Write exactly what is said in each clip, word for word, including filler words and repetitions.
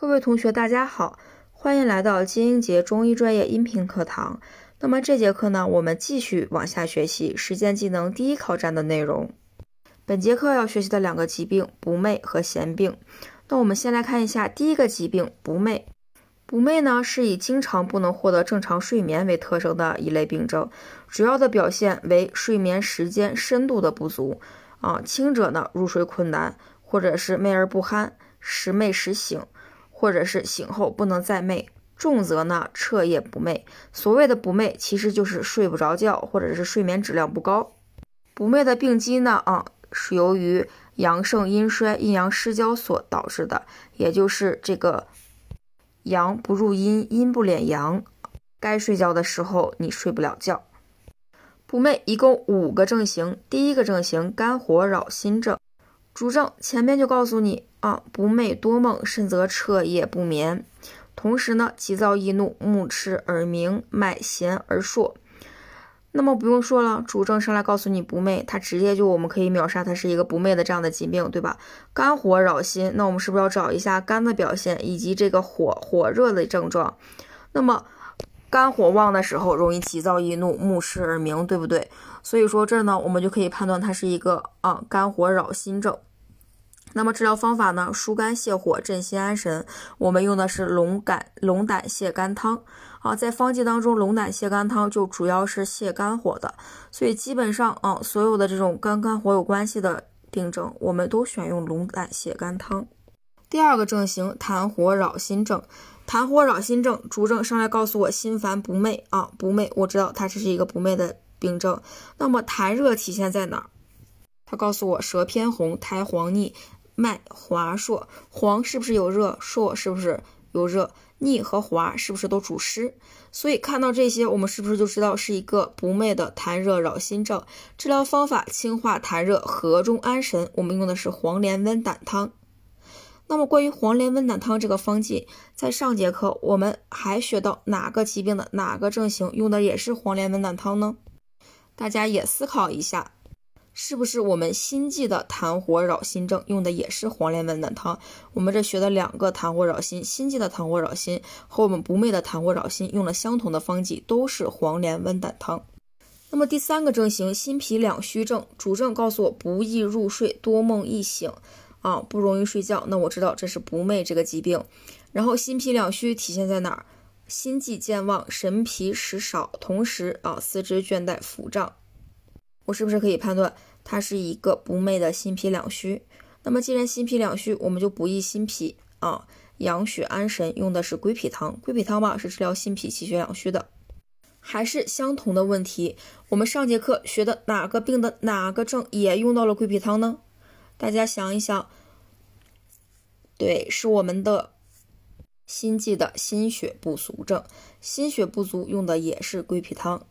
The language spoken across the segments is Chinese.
各位同学大家好，欢迎来到金英杰中医专业音频课堂。那么这节课呢，我们继续往下学习实践技能第一考站的内容。本节课要学习的两个疾病，不寐和咸病。那我们先来看一下第一个疾病，不寐。不寐呢，是以经常不能获得正常睡眠为特征的一类病症，主要的表现为睡眠时间深度的不足啊，轻者呢入睡困难，或者是寐而不酣，时寐时醒，或者是醒后不能再寐；重则呢彻夜不寐。所谓的不寐，其实就是睡不着觉，或者是睡眠质量不高。不寐的病机呢啊，是由于阳盛阴衰、阴阳失交所导致的，也就是这个阳不入阴，阴不敛阳，该睡觉的时候你睡不了觉。不寐一共五个症型，第一个症型肝火扰心症，主症前面就告诉你啊，不寐多梦，甚则彻夜不眠。同时呢，急躁易怒，目赤耳鸣，脉弦而数。那么不用说了，主症上来告诉你不寐，它直接就我们可以秒杀，它是一个不寐的这样的疾病，对吧？肝火扰心，那我们是不是要找一下肝的表现以及这个火火热的症状？那么肝火旺的时候，容易急躁易怒，目赤耳鸣，对不对？所以说这呢，我们就可以判断它是一个啊肝火扰心症。那么治疗方法呢，疏肝泻火，镇心安神，我们用的是龙胆龙胆泻肝汤啊。在方剂当中，龙胆泻肝汤就主要是泻肝火的，所以基本上啊，所有的这种跟肝火有关系的病症，我们都选用龙胆泻肝汤。第二个症型，痰火扰心症。痰火扰心症主症上来告诉我心烦不寐啊，不寐我知道它这是一个不寐的病症。那么痰热体现在哪儿？它告诉我舌偏红，苔黄腻，脉滑硕。黄是不是有热？硕是不是有热？腻和滑是不是都主湿？所以看到这些，我们是不是就知道是一个不寐的痰热扰心症？治疗方法清化痰热，和中安神，我们用的是黄连温胆汤。那么关于黄连温胆汤这个方剂，在上节课我们还学到哪个疾病的哪个症型用的也是黄连温胆汤呢？大家也思考一下，是不是我们心悸的痰火扰心症用的也是黄连温胆汤？我们这学的两个痰火扰心，心悸的痰火扰心和我们不寐的痰火扰心用了相同的方剂，都是黄连温胆汤。那么第三个症型，心脾两虚症，主症告诉我不易入睡，多梦易醒啊，不容易睡觉，那我知道这是不寐这个疾病。然后心脾两虚体现在哪儿？心悸健忘，神疲食少，同时啊四肢倦怠腹胀。我是不是可以判断它是一个不寐的心脾两虚？那么既然心脾两虚，我们就不益心脾啊，养血安神，用的是归脾汤。归脾汤吧，是治疗心脾气血两虚的。还是相同的问题，我们上节课学的哪个病的哪个症也用到了归脾汤呢？大家想一想，对，是我们的心悸的心血不足症，心血不足用的也是归脾汤。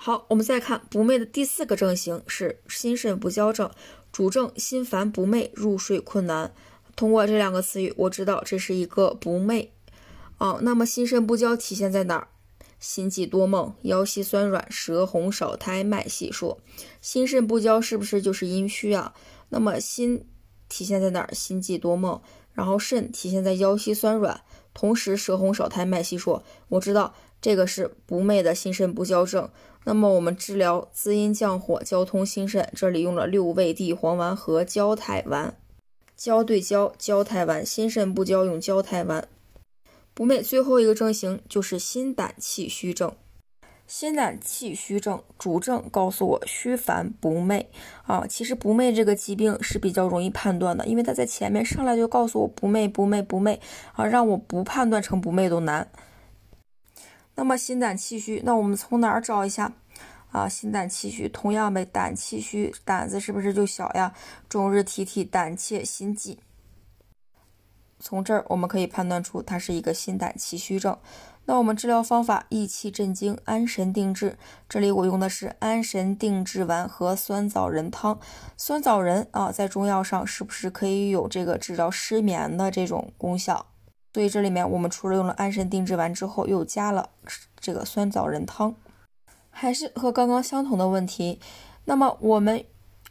好，我们再看不寐的第四个症型是心肾不交症，主症心烦不寐，入睡困难。通过这两个词语，我知道这是一个不寐。哦，那么心肾不交体现在哪儿？心悸多梦，腰膝酸软，舌红少苔，脉细数。心肾不交是不是就是阴虚啊？那么心体现在哪儿？心悸多梦，然后肾体现在腰膝酸软，同时舌红少苔，脉细数。我知道这个是不寐的心肾不交症。那么我们治疗滋阴降火，交通心肾，这里用了六味地黄丸和胶泰丸，胶对胶，胶泰丸。心肾不交用胶泰丸。不寐最后一个症型就是心胆气虚症。心胆气虚症主症告诉我虚烦不寐啊，其实不寐这个疾病是比较容易判断的，因为它在前面上来就告诉我不寐不寐不寐啊，让我不判断成不寐都难。那么心胆气虚，那我们从哪儿找一下啊？心胆气虚，同样呗，胆气虚，胆子是不是就小呀？终日提涕，胆怯心悸。从这儿我们可以判断出它是一个心胆气虚症。那我们治疗方法益气镇惊，安神定志。这里我用的是安神定志丸和酸枣仁汤。酸枣仁啊，在中药上是不是可以有这个治疗失眠的这种功效？所以这里面我们除了用了安神定志丸之后，又加了这个酸枣仁汤。还是和刚刚相同的问题，那么我们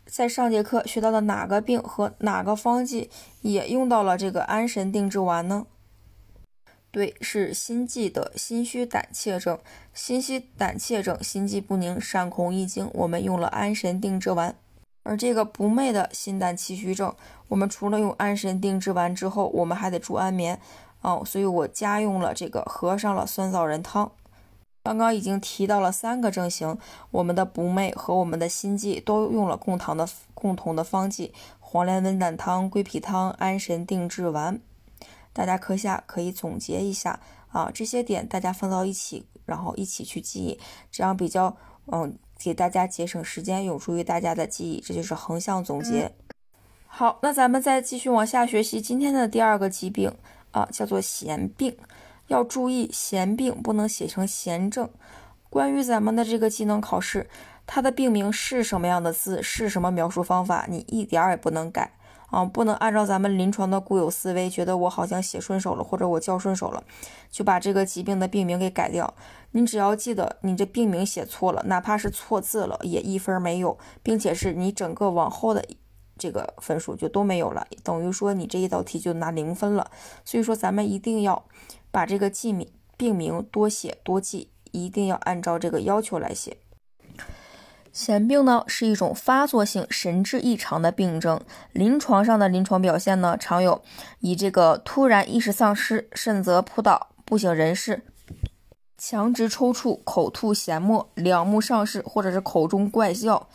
在上节课学到的哪个病和哪个方剂也用到了这个安神定志丸呢？对，是心悸的心虚胆怯症。心虚胆怯症、心悸不宁、善恐易惊，我们用了安神定志丸。而这个不寐的心胆气虚症，我们除了用安神定志丸之后，我们还得助安眠哦，所以我加用了这个合上了酸枣仁汤。刚刚已经提到了三个症型，我们的不寐和我们的心悸都用了共同的共同的方剂黄连温胆汤、归脾汤、安神定志丸。大家课下可以总结一下啊，这些点大家放到一起，然后一起去记忆，这样比较嗯，给大家节省时间，有助于大家的记忆，这就是横向总结。好，那咱们再继续往下学习今天的第二个疾病啊，叫做痫病。要注意痫病不能写成痫症。关于咱们的这个技能考试，它的病名是什么样的字，是什么描述方法，你一点儿也不能改啊，不能按照咱们临床的固有思维，觉得我好像写顺手了或者我叫顺手了就把这个疾病的病名给改掉。你只要记得你这病名写错了，哪怕是错字了也一分没有，并且是你整个往后的这个分数就都没有了，等于说你这一道题就拿零分了。所以说咱们一定要把这个记名病名多写多记，一定要按照这个要求来写。痫病呢是一种发作性神志异常的病症，临床上的临床表现呢常有以这个突然意识丧失、甚则扑倒、不省人事、强直抽搐、口吐涎沫、两目上视或者是口中怪笑、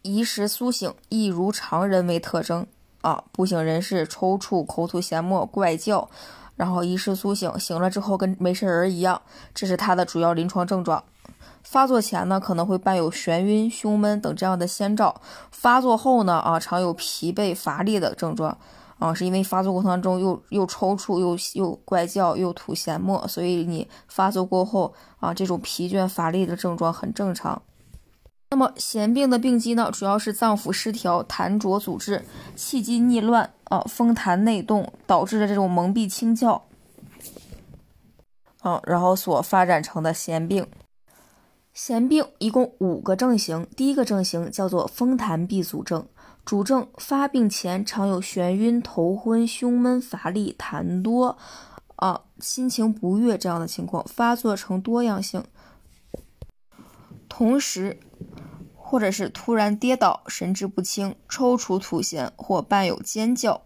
一时苏醒亦如常人为特征啊，不省人事、抽搐、口吐涎沫、怪叫，然后一时苏醒，醒了之后跟没事人一样，这是它的主要临床症状。发作前呢可能会伴有眩晕、胸闷等这样的先兆，发作后呢啊常有疲惫、乏力的症状啊，是因为发作过程中又又抽搐、又又怪叫、又吐涎沫，所以你发作过后啊这种疲倦、乏力的症状很正常。那么痫病的病机呢主要是脏腑失调、痰浊阻滞、气机逆乱啊、风痰内动导致的这种蒙蔽清窍啊，然后所发展成的痫病。痫病一共五个症型，第一个症型叫做风痰闭阻症，主症发病前常有眩晕、头昏、胸闷、乏力、痰多啊、心情不悦这样的情况，发作呈多样性，同时或者是突然跌倒、神志不清、抽搐、吐涎或伴有尖叫。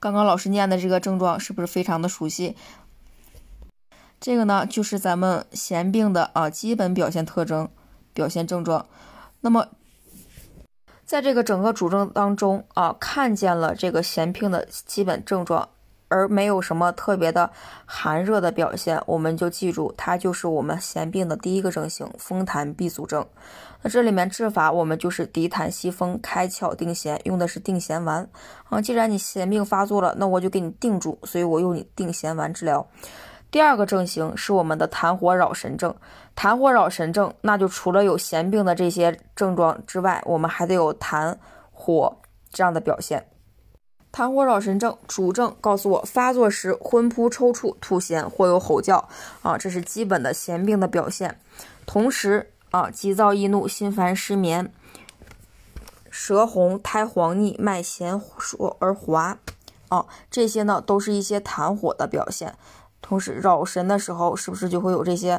刚刚老师念的这个症状是不是非常的熟悉？这个呢就是咱们痫病的啊基本表现特征、表现症状。那么在这个整个主症当中啊，看见了这个痫病的基本症状，而没有什么特别的寒热的表现，我们就记住它就是我们痫病的第一个症型风痰闭阻症。那这里面治法我们就是涤痰息风、开窍定痫，用的是定痫丸啊。既然你痫病发作了，那我就给你定住，所以我用你定痫丸治疗。第二个症型是我们的痰火扰神症，痰火扰神症那就除了有痫病的这些症状之外，我们还得有痰火这样的表现。痰火扰神症主症告诉我发作时昏扑、抽搐、吐涎或有吼叫啊，这是基本的痫病的表现。同时啊，急躁易怒、心烦失眠、舌红、苔黄腻、脉弦数而滑啊，这些呢都是一些痰火的表现。同时扰神的时候是不是就会有这些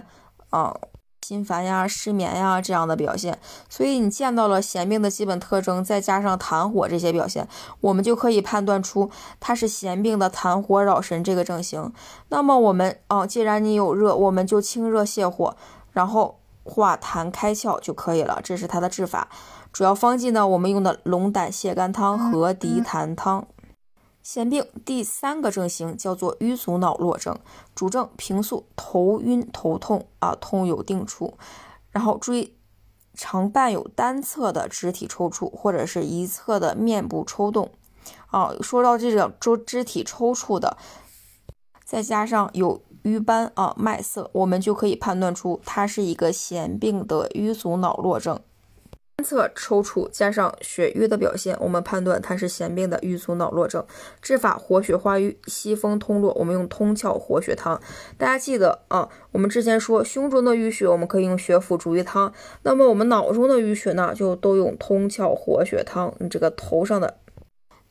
啊、呃、心烦呀、失眠呀这样的表现。所以你见到了痫病的基本特征，再加上痰火这些表现，我们就可以判断出它是痫病的痰火扰神这个症型。那么我们啊、呃、既然你有热，我们就清热泻火，然后化痰开窍就可以了，这是它的治法。主要方剂呢我们用的龙胆泻肝汤和涤痰汤。痫病第三个症型叫做瘀阻脑络症，主症平素头晕头痛啊，痛有定处，然后注意常伴有单侧的肢体抽搐或者是一侧的面部抽动啊。说到这种肢肢体抽搐的，再加上有瘀斑啊、脉塞，我们就可以判断出它是一个痫病的瘀阻脑络症。单侧抽搐加上血瘀的表现，我们判断它是咸病的瘀阻脑络症。治法活血化瘀，息风通络，我们用通窍活血汤。大家记得啊，我们之前说胸中的淤血我们可以用血府逐瘀汤，那么我们脑中的淤血呢，就都用通窍活血汤。你这个头上的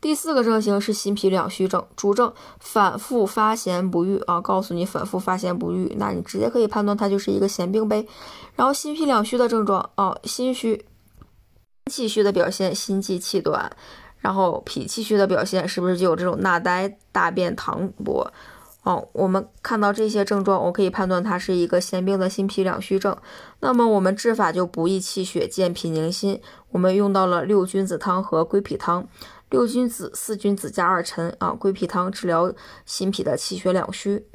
第四个症型是心脾两虚症，主症反复发咸不愈啊，告诉你反复发咸不愈，那你直接可以判断它就是一个咸病呗。然后心脾两虚的症状啊，心虚气虚的表现，心悸气短，然后脾气虚的表现是不是就有这种纳呆、大便溏薄？哦，我们看到这些症状，我可以判断它是一个咸病的心脾两虚症。那么我们治法就不益气血，健脾宁心，我们用到了六君子汤和归脾汤。六君子、四君子加二陈啊，归脾汤治疗心脾的气血两虚。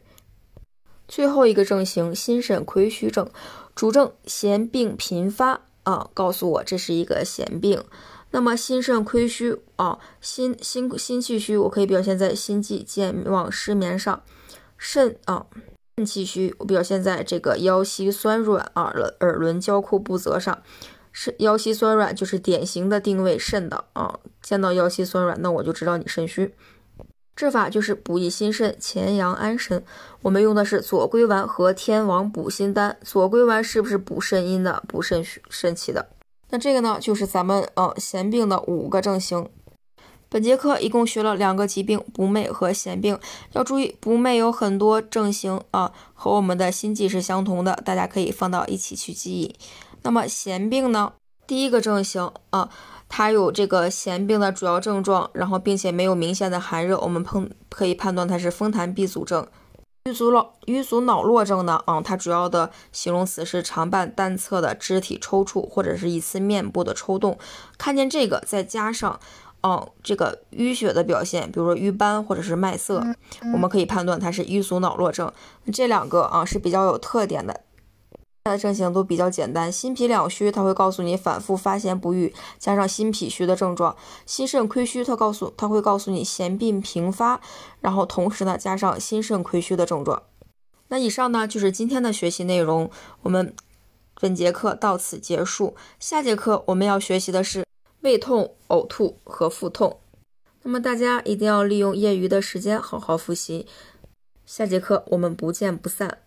最后一个症型心肾亏虚症，主症咸病频发啊，告诉我这是一个咸病。那么心肾亏虚啊，心心心气虚，我可以表现在心悸、健忘、失眠上。肾啊，肾气虚，我表现在这个腰膝酸软啊、耳耳轮交扣不泽上。是腰膝酸软就是典型的定位肾的啊，见到腰膝酸软，那我就知道你肾虚。治法就是补益心肾，潜阳安神。我们用的是左归丸和天王补心丹。左归丸是不是补肾阴的、补肾肾气的？那这个呢，就是咱们呃咸病的五个症型。本节课一共学了两个疾病，不寐和咸病。要注意，不寐有很多症型啊，和我们的心悸是相同的，大家可以放到一起去记忆。那么咸病呢，第一个症型啊，它有这个咸病的主要症状，然后并且没有明显的寒热，我们碰可以判断它是风痰闭阻症。瘀阻脑瘀阻脑络症呢，啊，它主要的形容词是常伴单侧的肢体抽搐或者是一次面部的抽动。看见这个，再加上啊这个淤血的表现，比如说瘀斑或者是脉塞，我们可以判断它是瘀阻脑络症。这两个啊是比较有特点的。它的症型都比较简单，心脾两虚它会告诉你反复发咸不愈，加上心脾虚的症状；心肾亏虚它告诉它会告诉你咸病频发，然后同时呢加上心肾亏虚的症状。那以上呢就是今天的学习内容，我们本节课到此结束。下节课我们要学习的是胃痛、呕吐和腹痛，那么大家一定要利用业余的时间好好复习。下节课我们不见不散。